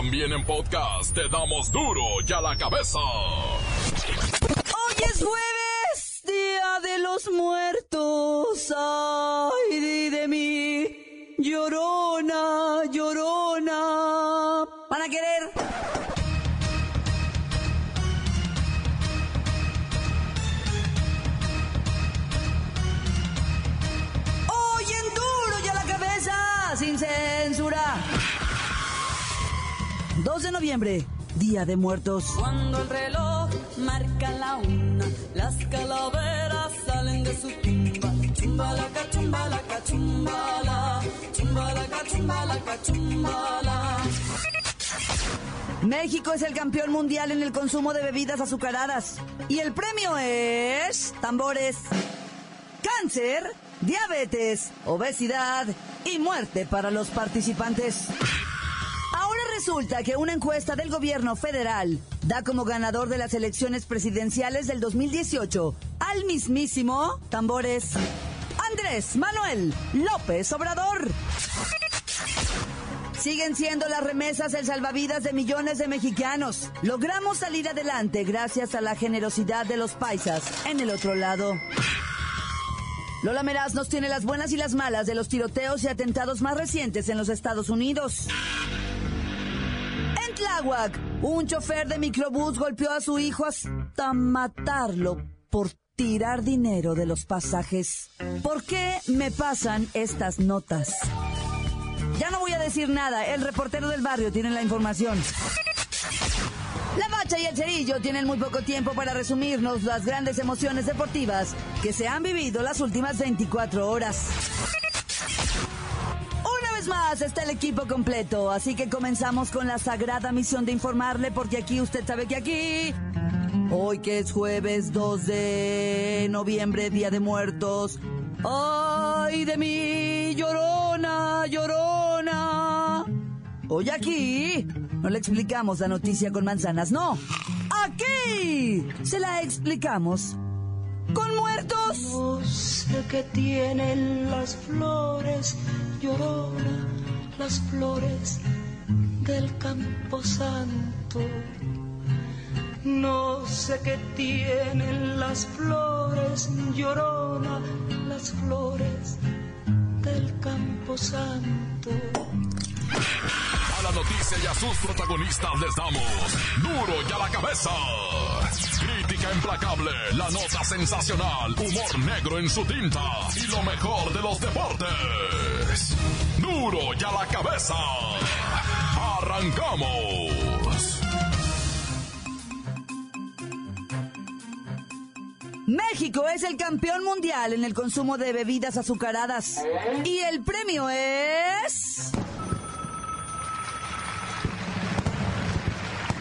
También en podcast te damos duro y a la cabeza. Hoy es jueves, día de los muertos. Ay, de mí, llorona, llorona. ¿Van a querer? Hoy en duro y a la cabeza, sin censura. 2 de noviembre, Día de Muertos. Cuando el reloj marca la una, las calaveras salen de su tumba. Chumbalaca, chumbalaca, chumbala. Chumbalaca, chumbalaca, chumbala. México es el campeón mundial en el consumo de bebidas azucaradas. Y el premio es... tambores. Cáncer, diabetes, obesidad y muerte para los participantes. Resulta que una encuesta del gobierno federal da como ganador de las elecciones presidenciales del 2018 al mismísimo, tambores, Andrés Manuel López Obrador. Siguen siendo las remesas el salvavidas de millones de mexicanos. Logramos salir adelante gracias a la generosidad de los paisas en el otro lado. Lola Meraz nos tiene las buenas y las malas de los tiroteos y atentados más recientes en los Estados Unidos. En Tláhuac, un chofer de microbús golpeó a su hijo hasta matarlo por tirar dinero de los pasajes. ¿Por qué me pasan estas notas? Ya no voy a decir nada, el reportero del barrio tiene la información. La Bacha y el Cerillo tienen muy poco tiempo para resumirnos las grandes emociones deportivas que se han vivido las últimas 24 horas. Más está el equipo completo, así que comenzamos con la sagrada misión de informarle, porque aquí usted sabe que aquí, hoy que es jueves 2 de noviembre, Día de Muertos, ay de mí, llorona, llorona, hoy aquí no le explicamos la noticia con manzanas, no, aquí se la explicamos con muertos. No sé qué tienen las flores, llorona, las flores del Camposanto. No sé qué tienen las flores, llorona, las flores del Camposanto. A la noticia y a sus protagonistas les damos duro y a la cabeza. Crítica implacable, la nota sensacional, humor negro en su tinta y lo mejor de los deportes. Duro y a la cabeza. Arrancamos. México es el campeón mundial en el consumo de bebidas azucaradas. Y el premio es...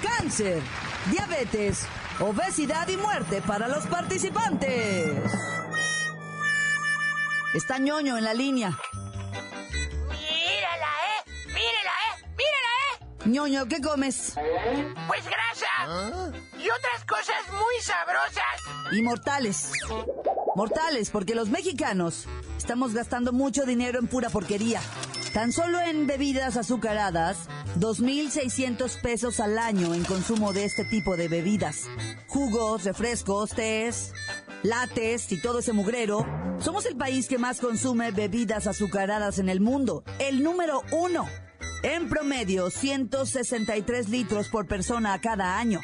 cáncer, diabetes, obesidad y muerte para los participantes. Está Ñoño en la línea. Mírala, mírela, mírela, Ñoño, ¿qué comes? Pues grasa. ¿Ah? Y otras cosas muy sabrosas. Y mortales. Mortales, porque los mexicanos estamos gastando mucho dinero en pura porquería. Tan solo en bebidas azucaradas, 2,600 pesos al año en consumo de este tipo de bebidas. Jugos, refrescos, tés, lates y todo ese mugrero. Somos el país que más consume bebidas azucaradas en el mundo. El número 1. En promedio, 163 litros por persona cada año.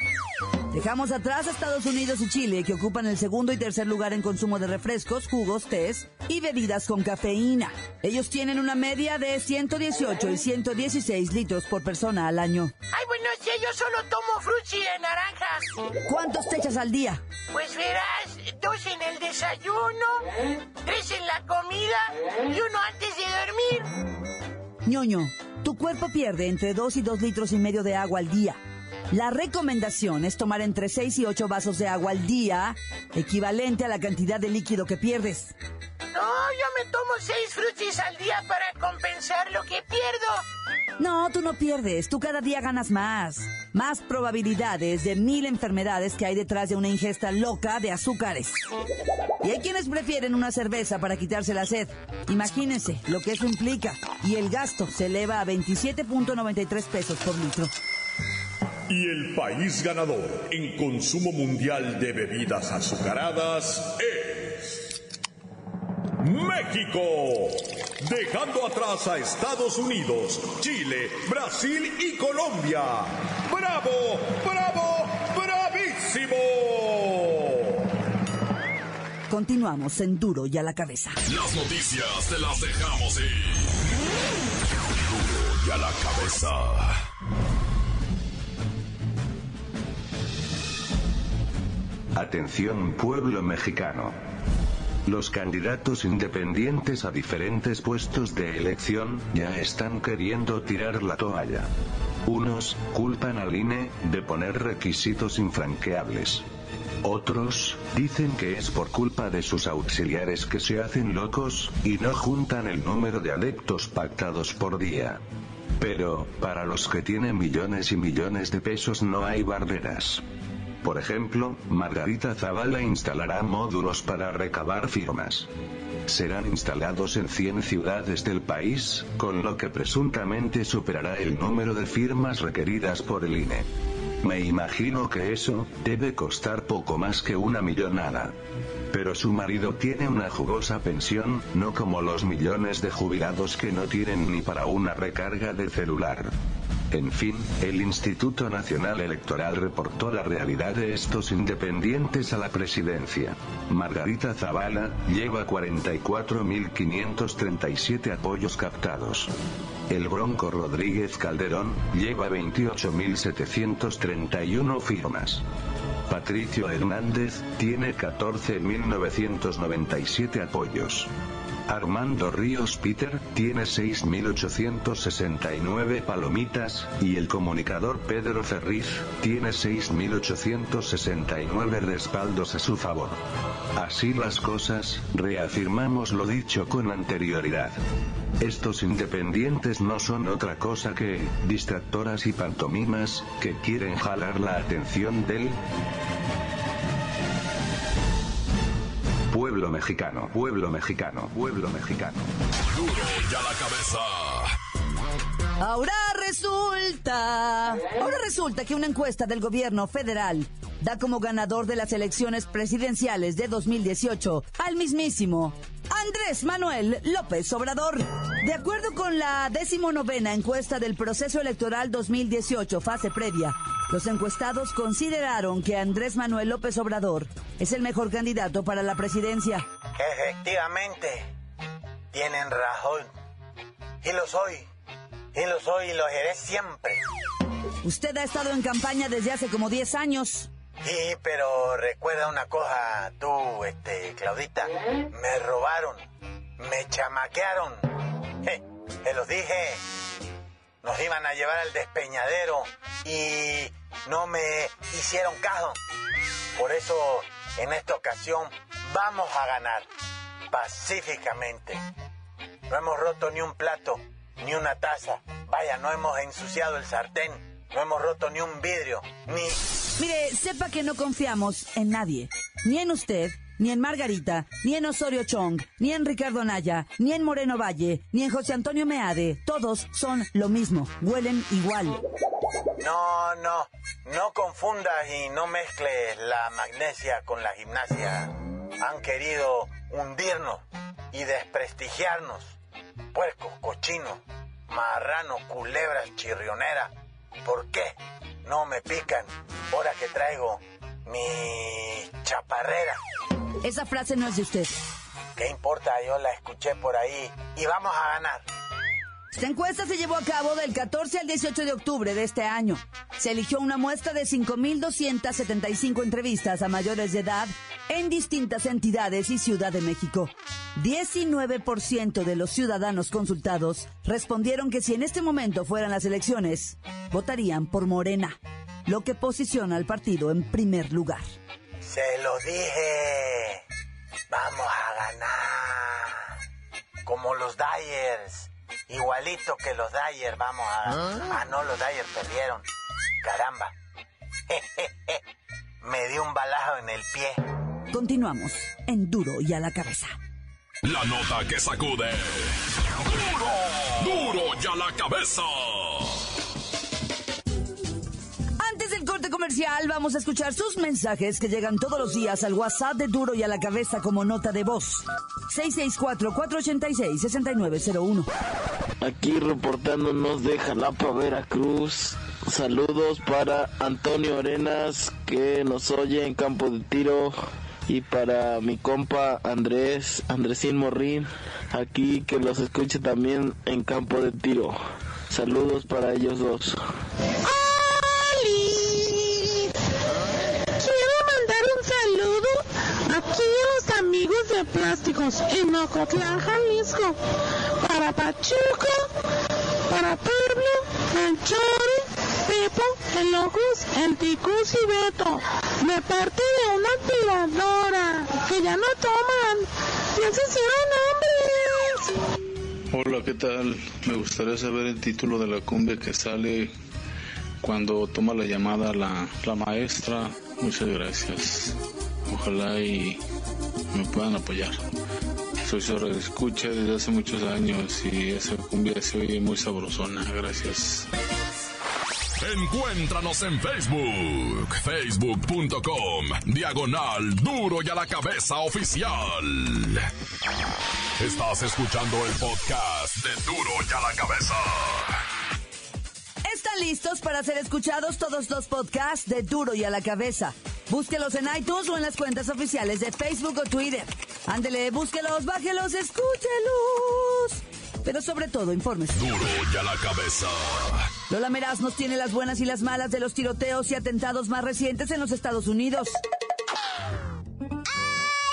Dejamos atrás a Estados Unidos y Chile, que ocupan el segundo y tercer lugar en consumo de refrescos, jugos, tés y bebidas con cafeína. Ellos tienen una media de 118 y 116 litros por persona al año. Ay, bueno, si yo solo tomo frutti de naranjas. ¿Cuántos te echas al día? Pues verás, 2 en el desayuno, 3 en la comida y 1 antes de dormir. Ñoño, tu cuerpo pierde entre 2 y 2 litros y medio de agua al día. La recomendación es tomar entre 6 y 8 vasos de agua al día, equivalente a la cantidad de líquido que pierdes. No, yo me tomo 6 frutis al día para compensar lo que pierdo. No, tú no pierdes, tú cada día ganas más. Más probabilidades de 1000 enfermedades que hay detrás de una ingesta loca de azúcares. Y hay quienes prefieren una cerveza para quitarse la sed. Imagínense lo que eso implica. Y el gasto se eleva a 27.93 pesos por litro. Y el país ganador en consumo mundial de bebidas azucaradas es... ¡México! Dejando atrás a Estados Unidos, Chile, Brasil y Colombia. ¡Bravo, bravo, bravísimo! Continuamos en Duro y a la Cabeza. Las noticias te las dejamos ir. Duro y a la Cabeza. Atención pueblo mexicano. Los candidatos independientes a diferentes puestos de elección, ya están queriendo tirar la toalla. Unos, culpan al INE, de poner requisitos infranqueables. Otros, dicen que es por culpa de sus auxiliares que se hacen locos, y no juntan el número de adeptos pactados por día. Pero, para los que tienen millones y millones de pesos no hay barreras. Por ejemplo, Margarita Zavala instalará módulos para recabar firmas. Serán instalados en 100 ciudades del país, con lo que presuntamente superará el número de firmas requeridas por el INE. Me imagino que eso debe costar poco más que una millonada. Pero su marido tiene una jugosa pensión, no como los millones de jubilados que no tienen ni para una recarga de celular. En fin, el Instituto Nacional Electoral reportó la realidad de estos independientes a la presidencia. Margarita Zavala lleva 44.537 apoyos captados. El Bronco Rodríguez Calderón lleva 28.731 firmas. Patricio Hernández tiene 14.997 apoyos. Armando Ríos Peter tiene 6.869 palomitas, y el comunicador Pedro Ferriz tiene 6.869 respaldos a su favor. Así las cosas, reafirmamos lo dicho con anterioridad. Estos independientes no son otra cosa que distractoras y pantomimas, que quieren jalar la atención del... pueblo mexicano, pueblo mexicano, pueblo mexicano. Duro y a la cabeza. Ahora resulta que una encuesta del gobierno federal da como ganador de las elecciones presidenciales de 2018 al mismísimo Andrés Manuel López Obrador. De acuerdo con la 19ª encuesta del proceso electoral 2018, fase previa, los encuestados consideraron que Andrés Manuel López Obrador es el mejor candidato para la presidencia. Efectivamente, tienen razón. Y lo soy y lo seré siempre. Usted ha estado en campaña desde hace como 10 años. Sí, pero recuerda una cosa, tú, Claudita, me robaron, me chamaquearon. Te los dije, nos iban a llevar al despeñadero y no me hicieron caso. Por eso, en esta ocasión, vamos a ganar, pacíficamente. No hemos roto ni un plato, ni una taza, vaya, no hemos ensuciado el sartén, no hemos roto ni un vidrio, ni... Mire, sepa que no confiamos en nadie, ni en usted, ni en Margarita, ni en Osorio Chong, ni en Ricardo Anaya, ni en Moreno Valle, ni en José Antonio Meade. Todos son lo mismo, huelen igual. No confundas y no mezcles la magnesia con la gimnasia. Han querido hundirnos y desprestigiarnos. Puercos, cochinos, marranos, culebras, chirrioneras. ¿Por qué no me pican ahora que traigo mi chaparrera? Esa frase no es de usted. ¿Qué importa? Yo la escuché por ahí y vamos a ganar. Esta encuesta se llevó a cabo del 14 al 18 de octubre de este año. Se eligió una muestra de 5.275 entrevistas a mayores de edad en distintas entidades y Ciudad de México. 19% de los ciudadanos consultados respondieron que si en este momento fueran las elecciones, votarían por Morena, lo que posiciona al partido en primer lugar. Se lo dije, vamos a ganar, como los Dyers, igualito que los Dyer, vamos a... Ah, no, los Dyer perdieron. Caramba. Me dio un balazo en el pie. Continuamos en Duro y a la Cabeza. La nota que sacude. ¡Duro! ¡Duro y a la Cabeza! Antes del corte comercial, vamos a escuchar sus mensajes que llegan todos los días al WhatsApp de Duro y a la Cabeza como nota de voz. 664-486-6901. Aquí reportándonos de Jalapa, Veracruz. Saludos para Antonio Arenas, que nos oye en Campo de Tiro, y para mi compa Andresín Morrín, aquí que los escuche también en Campo de Tiro. Saludos para ellos dos. ¡Oli! Quiero mandar un saludo aquí a los amigos de Plásticos en Ocotlán, Jalisco, para Pachuco, para Pueblo, Anchori, Pepo, el Locus, el Ticus y Beto, de parte de una aspiradora, que ya no toman, ya se hicieron hombres. Hola, ¿qué tal? Me gustaría saber el título de la cumbia que sale cuando toma la llamada la maestra. Muchas gracias. Ojalá y me puedan apoyar. Soy su radioescucha desde hace muchos años y esa cumbia se oye muy sabrosona. Gracias. Encuéntranos en Facebook, facebook.com/Duro y a la Cabeza Oficial. Estás escuchando el podcast de Duro y a la Cabeza. Están listos para ser escuchados todos los podcasts de Duro y a la Cabeza. Búsquelos en iTunes o en las cuentas oficiales de Facebook o Twitter. Ándele, búsquelos, bájelos, escúchelos. Pero sobre todo, infórmese. Duro y a la Cabeza. Lola Meraz nos tiene las buenas y las malas de los tiroteos y atentados más recientes en los Estados Unidos.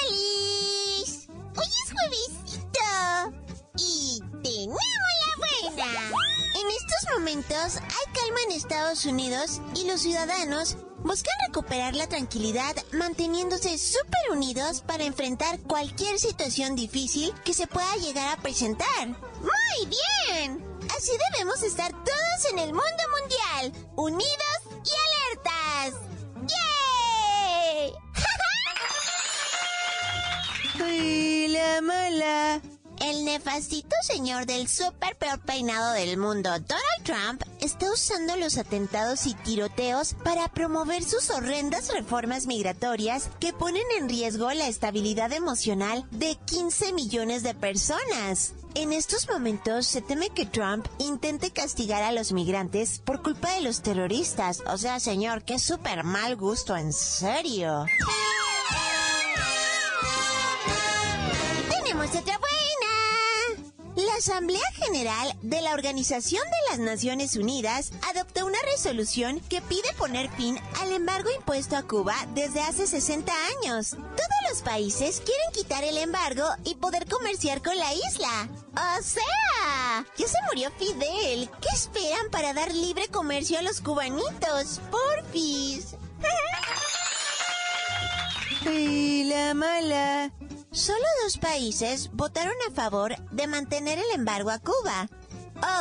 ¡Alice! Hoy es juevesito y tenemos la buena. En estos momentos hay calma en Estados Unidos y los ciudadanos buscan recuperar la tranquilidad manteniéndose súper unidos para enfrentar cualquier situación difícil que se pueda llegar a presentar. ¡Muy bien! Así debemos estar todos en el mundo mundial, unidos y alertas. ¡Yay! ¡Uy, la mala! El nefastito señor del súper peor peinado del mundo, Donald Trump, está usando los atentados y tiroteos para promover sus horrendas reformas migratorias que ponen en riesgo la estabilidad emocional de 15 millones de personas. En estos momentos se teme que Trump intente castigar a los migrantes por culpa de los terroristas. O sea, señor, qué súper mal gusto, en serio. ¡Tenemos otra buena! La Asamblea General de la Organización de las Naciones Unidas adoptó una resolución que pide poner fin al embargo impuesto a Cuba desde hace 60 años. Todos los países quieren quitar el embargo y poder comerciar con la isla. ¡O sea! ¡Ya se murió Fidel! ¿Qué esperan para dar libre comercio a los cubanitos? ¡Porfis! ¡Y la mala! Solo dos países votaron a favor de mantener el embargo a Cuba.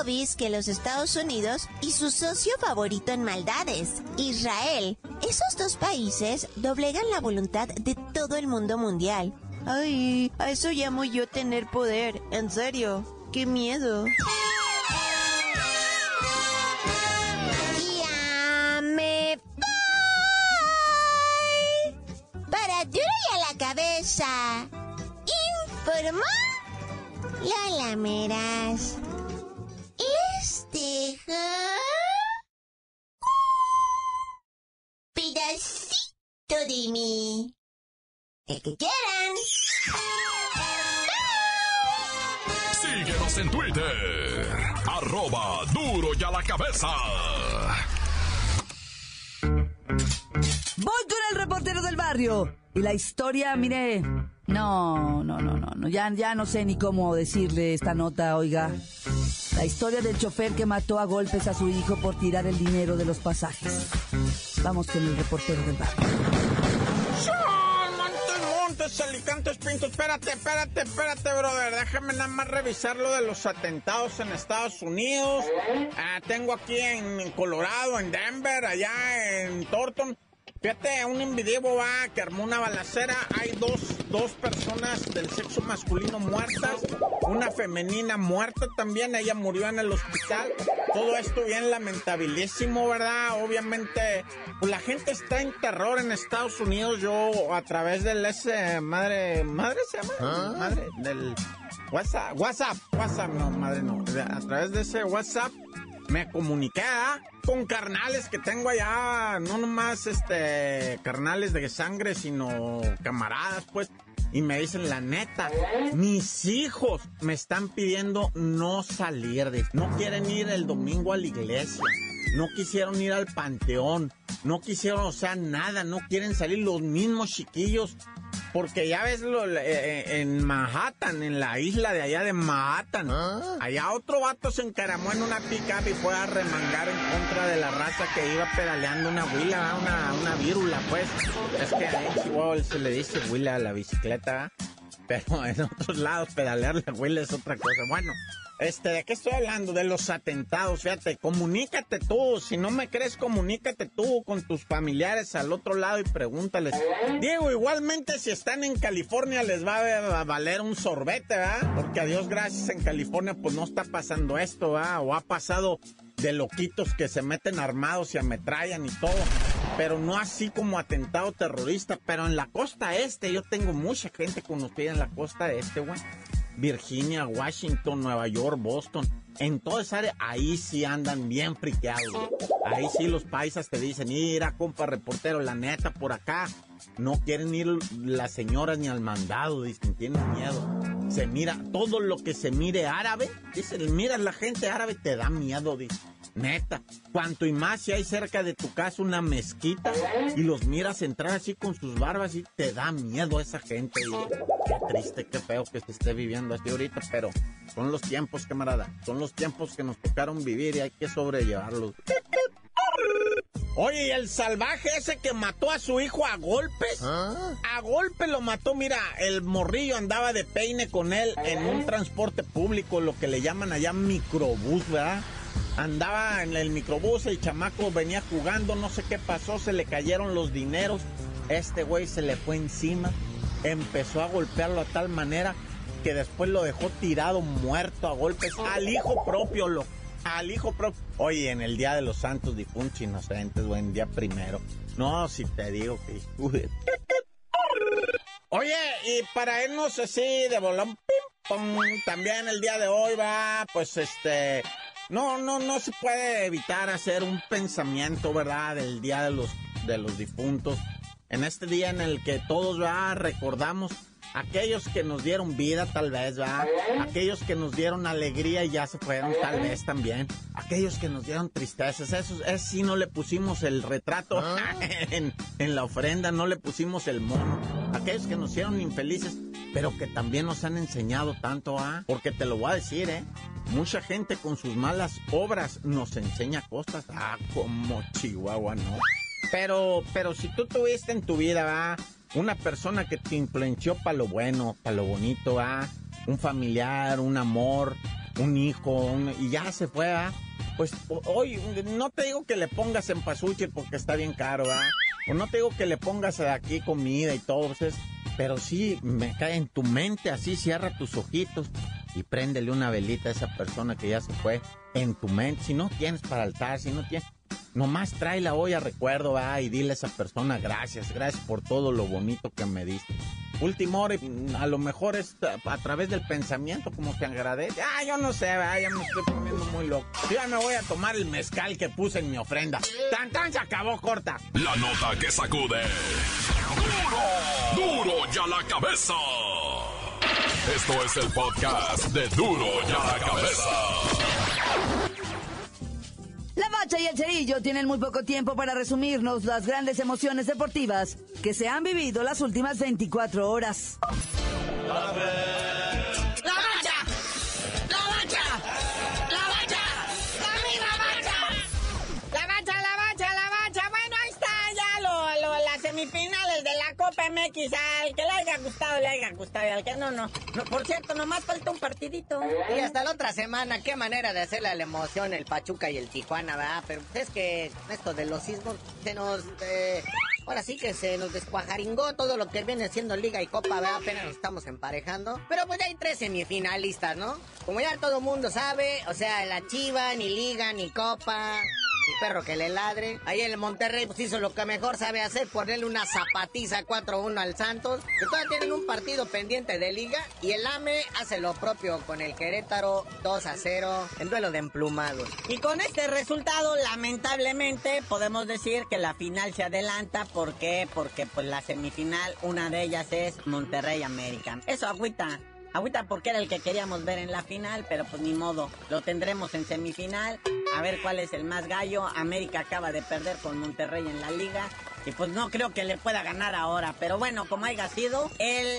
Obis que los Estados Unidos y su socio favorito en maldades, Israel. Esos dos países doblegan la voluntad de todo el mundo mundial. Ay, a eso llamo yo tener poder, en serio, qué miedo. Ya me voy. Para Duro y a la Cabeza, informó Lola Meraz. Les dejo un pedacito de mí. El que quieran. Síguenos en Twitter, @Duro y a la Cabeza. Voy con el reportero del barrio. Y la historia, mire, no, ya no sé ni cómo decirle esta nota, oiga. La historia del chofer que mató a golpes a su hijo por tirar el dinero de los pasajes. Vamos con el reportero del barrio. Alicantes, Alicantes, Pintos, espérate, brother, déjame nada más revisar lo de los atentados en Estados Unidos. Tengo aquí en Colorado, en Denver, allá en Thornton. Fíjate, un individuo va que armó una balacera, hay dos personas del sexo masculino muertas, una femenina muerta también, ella murió en el hospital, todo esto bien lamentabilísimo, ¿verdad? Obviamente, pues la gente está en terror en Estados Unidos, yo a través del ¿madre se llama? ¿Ah? Madre, del WhatsApp, a través de ese WhatsApp, me comuniqué con carnales que tengo allá, no nomás carnales de sangre, sino camaradas, pues. Y me dicen, la neta, mis hijos me están pidiendo no salir, no quieren ir el domingo a la iglesia, no quisieron ir al panteón, no quisieron, o sea, nada, no quieren salir los mismos chiquillos. Porque ya ves en Manhattan, en la isla de allá de Manhattan, allá otro vato se encaramó en una pick-up y fue a remangar en contra de la raza que iba pedaleando una huila, una vírula, pues. Es que ahí en Chihuahua se le dice huila a la bicicleta, pero en otros lados pedalear la huila es otra cosa. Bueno, ¿de qué estoy hablando? De los atentados, fíjate, comunícate tú, si no me crees, comunícate tú con tus familiares al otro lado y pregúntales. Diego, igualmente si están en California les va a valer un sorbete, ¿verdad? Porque a Dios gracias en California pues no está pasando esto, ¿verdad? O ha pasado de loquitos que se meten armados y ametrallan y todo, pero no así como atentado terrorista, pero en la costa este, yo tengo mucha gente conocida en la costa este, güey. Virginia, Washington, Nueva York, Boston, en toda esa área, ahí sí andan bien friqueados, güey. Ahí sí los paisas te dicen, mira, compa reportero, la neta, por acá no quieren ir las señoras ni al mandado, dicen, tienen miedo. Se mira, todo lo que se mire árabe, dicen, mira, la gente árabe te da miedo, dicen. Neta, cuanto y más si hay cerca de tu casa una mezquita y los miras entrar así con sus barbas y te da miedo a esa gente. Y qué triste, qué feo que se esté viviendo así ahorita, pero son los tiempos, camarada, son los tiempos que nos tocaron vivir y hay que sobrellevarlos. Oye, el salvaje ese que mató a su hijo a golpes, a golpe lo mató, mira, el morrillo andaba de peine con él en un transporte público, lo que le llaman allá microbús, ¿verdad? Andaba en el microbús, el chamaco venía jugando, no sé qué pasó, se le cayeron los dineros, este güey se le fue encima, empezó a golpearlo a tal manera que después lo dejó tirado muerto a golpes, al hijo propio. Oye, en el día de los santos difuntos inocentes, buen día primero. No, si te digo que... Oye, y para irnos así de volón, pim, pum, también el día de hoy va, pues no se puede evitar hacer un pensamiento, ¿verdad? Del día de los difuntos. En este día en el que todos, ¿verdad?, recordamos aquellos que nos dieron vida, tal vez, ¿verdad? Aquellos que nos dieron alegría y ya se fueron, tal vez, también. Aquellos que nos dieron tristezas. Eso sí, no le pusimos el retrato en la ofrenda, no le pusimos el mono. Aquellos que nos hicieron infelices, pero que también nos han enseñado tanto, ¿ah? Porque te lo voy a decir, mucha gente con sus malas obras nos enseña cosas. Ah, como Chihuahua, ¿no? Pero si tú tuviste en tu vida, ¿verdad?, una persona que te influenció para lo bueno, para lo bonito, ¿ah? Un familiar, un amor, un hijo, y ya se fue, ¿ah? Pues hoy, no te digo que le pongas en pasuche porque está bien caro, ¿ah? O no te digo que le pongas aquí comida y todo, entonces, pero sí me cae en tu mente, así cierra tus ojitos y préndele una velita a esa persona que ya se fue en tu mente. Si no tienes para altar, si no tienes... Nomás trae la olla, recuerdo, va, y dile a esa persona, gracias por todo lo bonito que me diste. Última hora, a lo mejor es a través del pensamiento como que agradece. Ah, yo no sé, va, ya me estoy poniendo muy loco. Yo ya me voy a tomar el mezcal que puse en mi ofrenda. Tan, tan, se acabó, corta. La nota que sacude. ¡Duro y a la cabeza! Esto es el podcast de Duro y a la cabeza. La Bacha y el Cerillo tienen muy poco tiempo para resumirnos las grandes emociones deportivas que se han vivido las últimas 24 horas. ¡La Bacha! ¡La Bacha! ¡La Bacha! ¡La Bacha! ¡La Bacha! ¡La Bacha, la Bacha, la Bacha! Bueno, ahí está ya las semifinales de la Copa Copa MX, al que le haya gustado, y al que no. Por cierto, nomás falta un partidito. Y hasta la otra semana, qué manera de hacerle a la emoción el Pachuca y el Tijuana, ¿verdad? Pero es que esto de los sismos se nos... ahora sí que se nos descuajaringó todo lo que viene siendo Liga y Copa, ¿verdad? Apenas nos estamos emparejando. Pero pues ya hay 3 semifinalistas, ¿no? Como ya todo mundo sabe, o sea, la Chiva, ni Liga, ni Copa... Y perro que le ladre. Ahí el Monterrey pues hizo lo que mejor sabe hacer, ponerle una zapatiza 4-1 al Santos. Que todavía tienen un partido pendiente de Liga. Y el AME hace lo propio con el Querétaro 2-0 en duelo de emplumados. Y con este resultado, lamentablemente, podemos decir que la final se adelanta. ¿Por qué? Porque pues la semifinal, una de ellas es Monterrey-América. Eso agüita. Agüita porque era el que queríamos ver en la final, pero pues ni modo, lo tendremos en semifinal, a ver cuál es el más gallo. América acaba de perder con Monterrey en la Liga, y pues no creo que le pueda ganar ahora, pero bueno, como haya sido,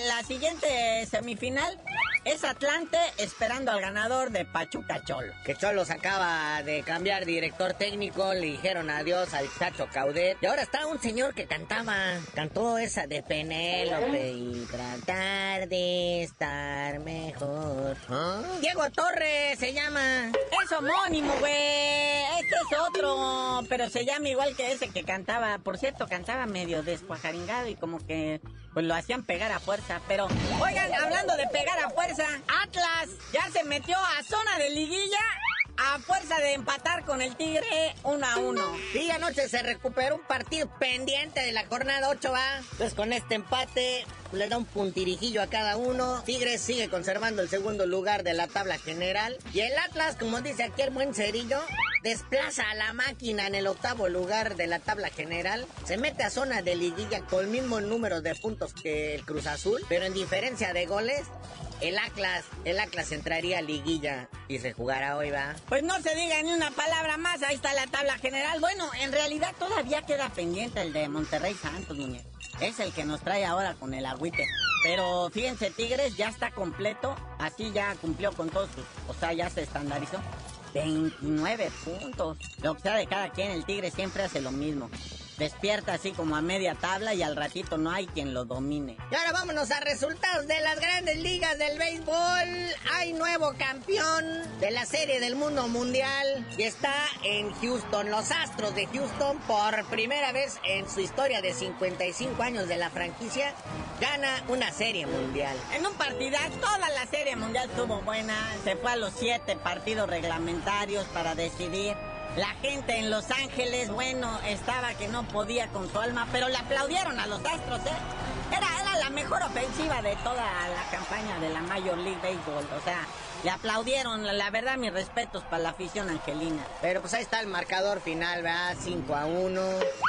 la siguiente semifinal es Atlante esperando al ganador de Pachuca Cholo. Que Cholos acaba de cambiar director técnico, le dijeron adiós al Chacho Caudet, y ahora está un señor que cantó esa de Penélope, y tratar de estar mejor. ¿Ah? Diego Torres se llama. Es homónimo, güey. Este es otro, pero se llama igual que ese que cantaba. Por cierto, cantaba medio descuajaringado y como que pues lo hacían pegar a fuerza. Pero, oigan, hablando de pegar a fuerza, Atlas ya se metió a zona de liguilla a fuerza de empatar con el Tigre 1-1. Y anoche se recuperó un partido pendiente de la jornada 8, ¿va? Entonces con este empate le da un puntirijillo a cada uno. Tigres sigue conservando el segundo lugar de la tabla general. Y el Atlas, como dice aquí el buen Cerillo, desplaza a la máquina en el 8º lugar de la tabla general. Se mete a zona de liguilla con el mismo número de puntos que el Cruz Azul, pero en diferencia de goles. El Atlas entraría a liguilla y se jugará hoy, ¿va? Pues no se diga ni una palabra más, ahí está la tabla general. Bueno, en realidad todavía queda pendiente el de Monterrey Santos, muñeco. Es el que nos trae ahora con el agüite. Pero fíjense, Tigres ya está completo, así ya cumplió con todos sus... O sea, ya se estandarizó. 29 puntos. Lo que sea de cada quien, el Tigre siempre hace lo mismo. Despierta así como a media tabla y al ratito no hay quien lo domine. Y ahora vámonos a resultados de las grandes ligas del béisbol. Hay nuevo campeón de la serie del mundo mundial y está en Houston. Los Astros de Houston, por primera vez en su historia de 55 años de la franquicia, gana una serie mundial. En un partidazo, toda la serie mundial estuvo buena. Se fue a los 7 partidos reglamentarios para decidir. La gente en Los Ángeles, bueno, estaba que no podía con su alma, pero le aplaudieron a los Astros, ¿eh? Era la mejor ofensiva de toda la campaña de la Major League Baseball, o sea... Le aplaudieron, la verdad, mis respetos para la afición angelina. Pero pues ahí está el marcador final, ¿verdad? 5-1.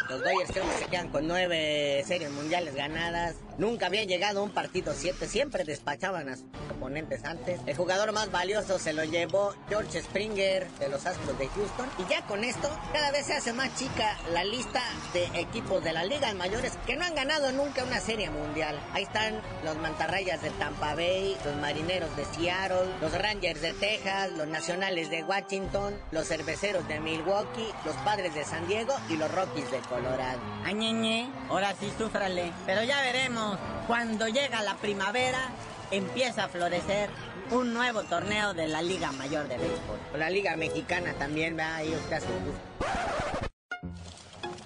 Los Dodgers creo que se quedan con 9 series mundiales ganadas. Nunca habían llegado a un partido 7. Siempre despachaban a sus oponentes antes. El jugador más valioso se lo llevó George Springer de los Astros de Houston. Y ya con esto, cada vez se hace más chica la lista de equipos de las ligas mayores que no han ganado nunca una serie mundial. Ahí están los Mantarrayas de Tampa Bay, los Marineros de Seattle, los Rangers de Texas, los Nacionales de Washington, los Cerveceros de Milwaukee, los Padres de San Diego y los Rockies de Colorado. Añeñe, ahora sí súfrale. Pero ya veremos, cuando llega la primavera, empieza a florecer un nuevo torneo de la Liga Mayor de Béisbol. La Liga Mexicana también, va ahí usted a su gusto.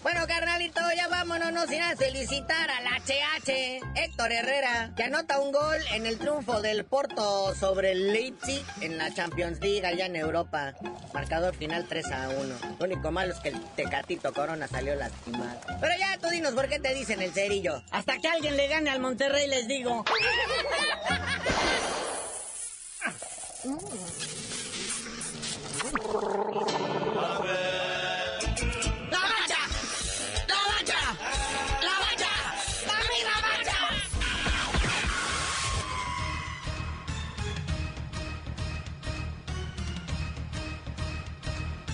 Bueno, carnalito, ya vámonos, nos irán a felicitar al HH, Héctor Herrera, que anota un gol en el triunfo del Porto sobre el Leipzig en la Champions League allá en Europa. Marcador final 3-1. Lo único malo es que el Tecatito Corona salió lastimado. Pero ya tú dinos por qué te dicen el Cerillo. Hasta que alguien le gane al Monterrey, les digo.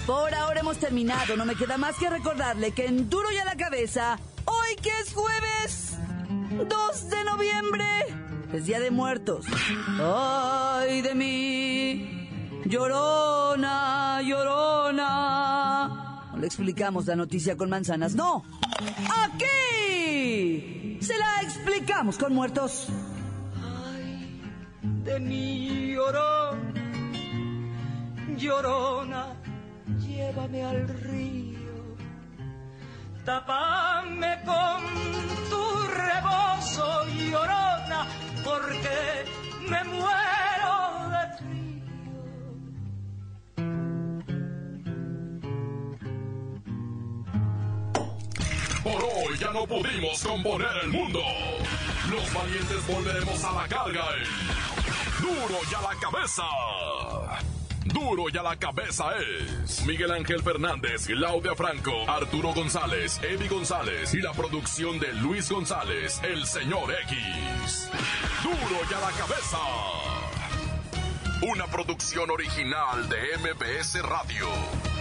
Por ahora hemos terminado, no me queda más que recordarle que en Duro y a la Cabeza, hoy que es jueves 2 de noviembre, es Día de Muertos. Ay de mí, llorona, llorona. No le explicamos la noticia con manzanas, no. ¡Aquí! Se la explicamos con muertos. Ay, de mi llorón, llorona, llévame al río, tápame con tu rebozo, llorona, porque me muero de frío. Por hoy ya no pudimos componer el mundo. Los valientes volveremos a la carga en Duro y a la Cabeza. Duro y a la Cabeza es Miguel Ángel Fernández, Claudia Franco, Arturo González, Evi González y la producción de Luis González, el señor X. Duro y a la Cabeza, una producción original de MBS Radio.